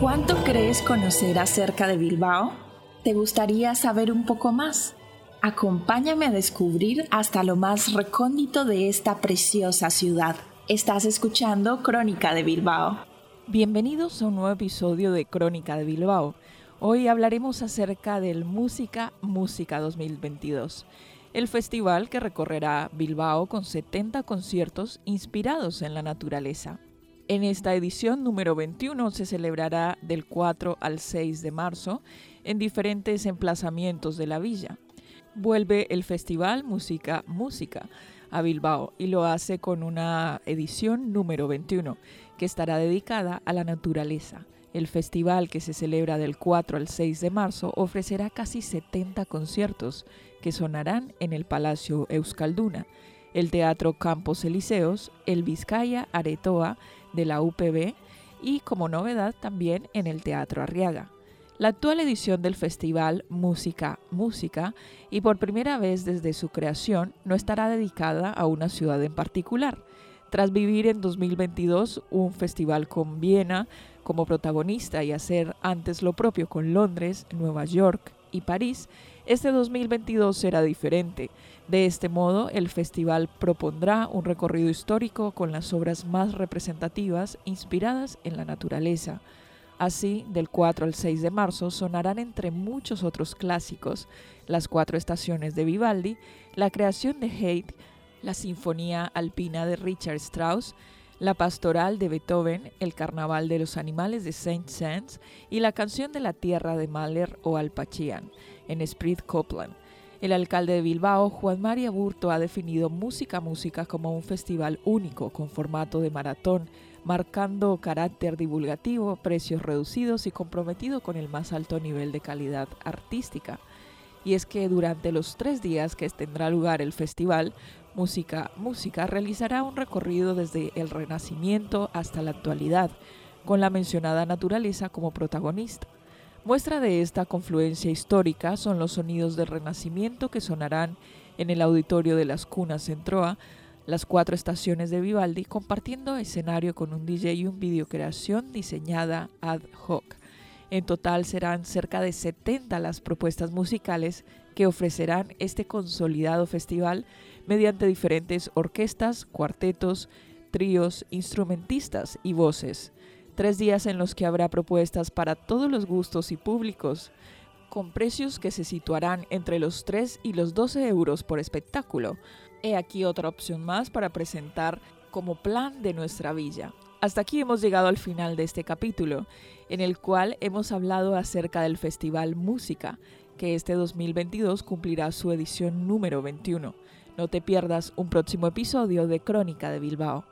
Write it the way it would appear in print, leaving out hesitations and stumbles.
¿Cuánto crees conocer acerca de Bilbao? ¿Te gustaría saber un poco más? Acompáñame a descubrir hasta lo más recóndito de esta preciosa ciudad. Estás escuchando Crónica de Bilbao. Bienvenidos a un nuevo episodio de Crónica de Bilbao. Hoy hablaremos acerca del Música Música 2022, el festival que recorrerá Bilbao con 70 conciertos inspirados en la naturaleza. En esta edición número 21 se celebrará del 4 al 6 de marzo en diferentes emplazamientos de la villa. Vuelve el festival Música Música a Bilbao y lo hace con una edición número 21 que estará dedicada a la naturaleza. El festival, que se celebra del 4 al 6 de marzo, ofrecerá casi 70 conciertos que sonarán en el Palacio Euskalduna, el Teatro Campos Elíseos, el Bizkaia Aretoa de la UPB y, como novedad, también en el Teatro Arriaga. La actual edición del festival Música Música, y por primera vez desde su creación, no estará dedicada a una ciudad en particular. Tras vivir en 2022 un festival con Viena como protagonista y hacer antes lo propio con Londres, Nueva York y París, este 2022 será diferente. De este modo, el festival propondrá un recorrido histórico con las obras más representativas inspiradas en la naturaleza. Así, del 4 al 6 de marzo sonarán, entre muchos otros clásicos, las 4 estaciones de Vivaldi, la creación de Haydn, la Sinfonía Alpina de Richard Strauss, la Pastoral de Beethoven, el Carnaval de los Animales de Saint-Saëns y la Canción de la Tierra de Mahler o Alpachian, en Esprit Copland. El alcalde de Bilbao, Juan María Burto, ha definido Música Música como un festival único con formato de maratón, marcando carácter divulgativo, precios reducidos y comprometido con el más alto nivel de calidad artística. Y es que durante los 3 días que tendrá lugar el festival, Música Música realizará un recorrido desde el Renacimiento hasta la actualidad, con la mencionada naturaleza como protagonista. Muestra de esta confluencia histórica son los sonidos del Renacimiento que sonarán en el Auditorio de las Cunas en Troa, las 4 estaciones de Vivaldi compartiendo escenario con un DJ y un videocreación diseñada ad hoc. En total serán cerca de 70 las propuestas musicales que ofrecerán este consolidado festival mediante diferentes orquestas, cuartetos, tríos, instrumentistas y voces. 3 días en los que habrá propuestas para todos los gustos y públicos, con precios que se situarán entre los 3 y los 12 euros por espectáculo. He aquí otra opción más para presentar como plan de nuestra villa. Hasta aquí hemos llegado al final de este capítulo, en el cual hemos hablado acerca del Festival Música, que este 2022 cumplirá su edición número 21. No te pierdas un próximo episodio de Crónica de Bilbao.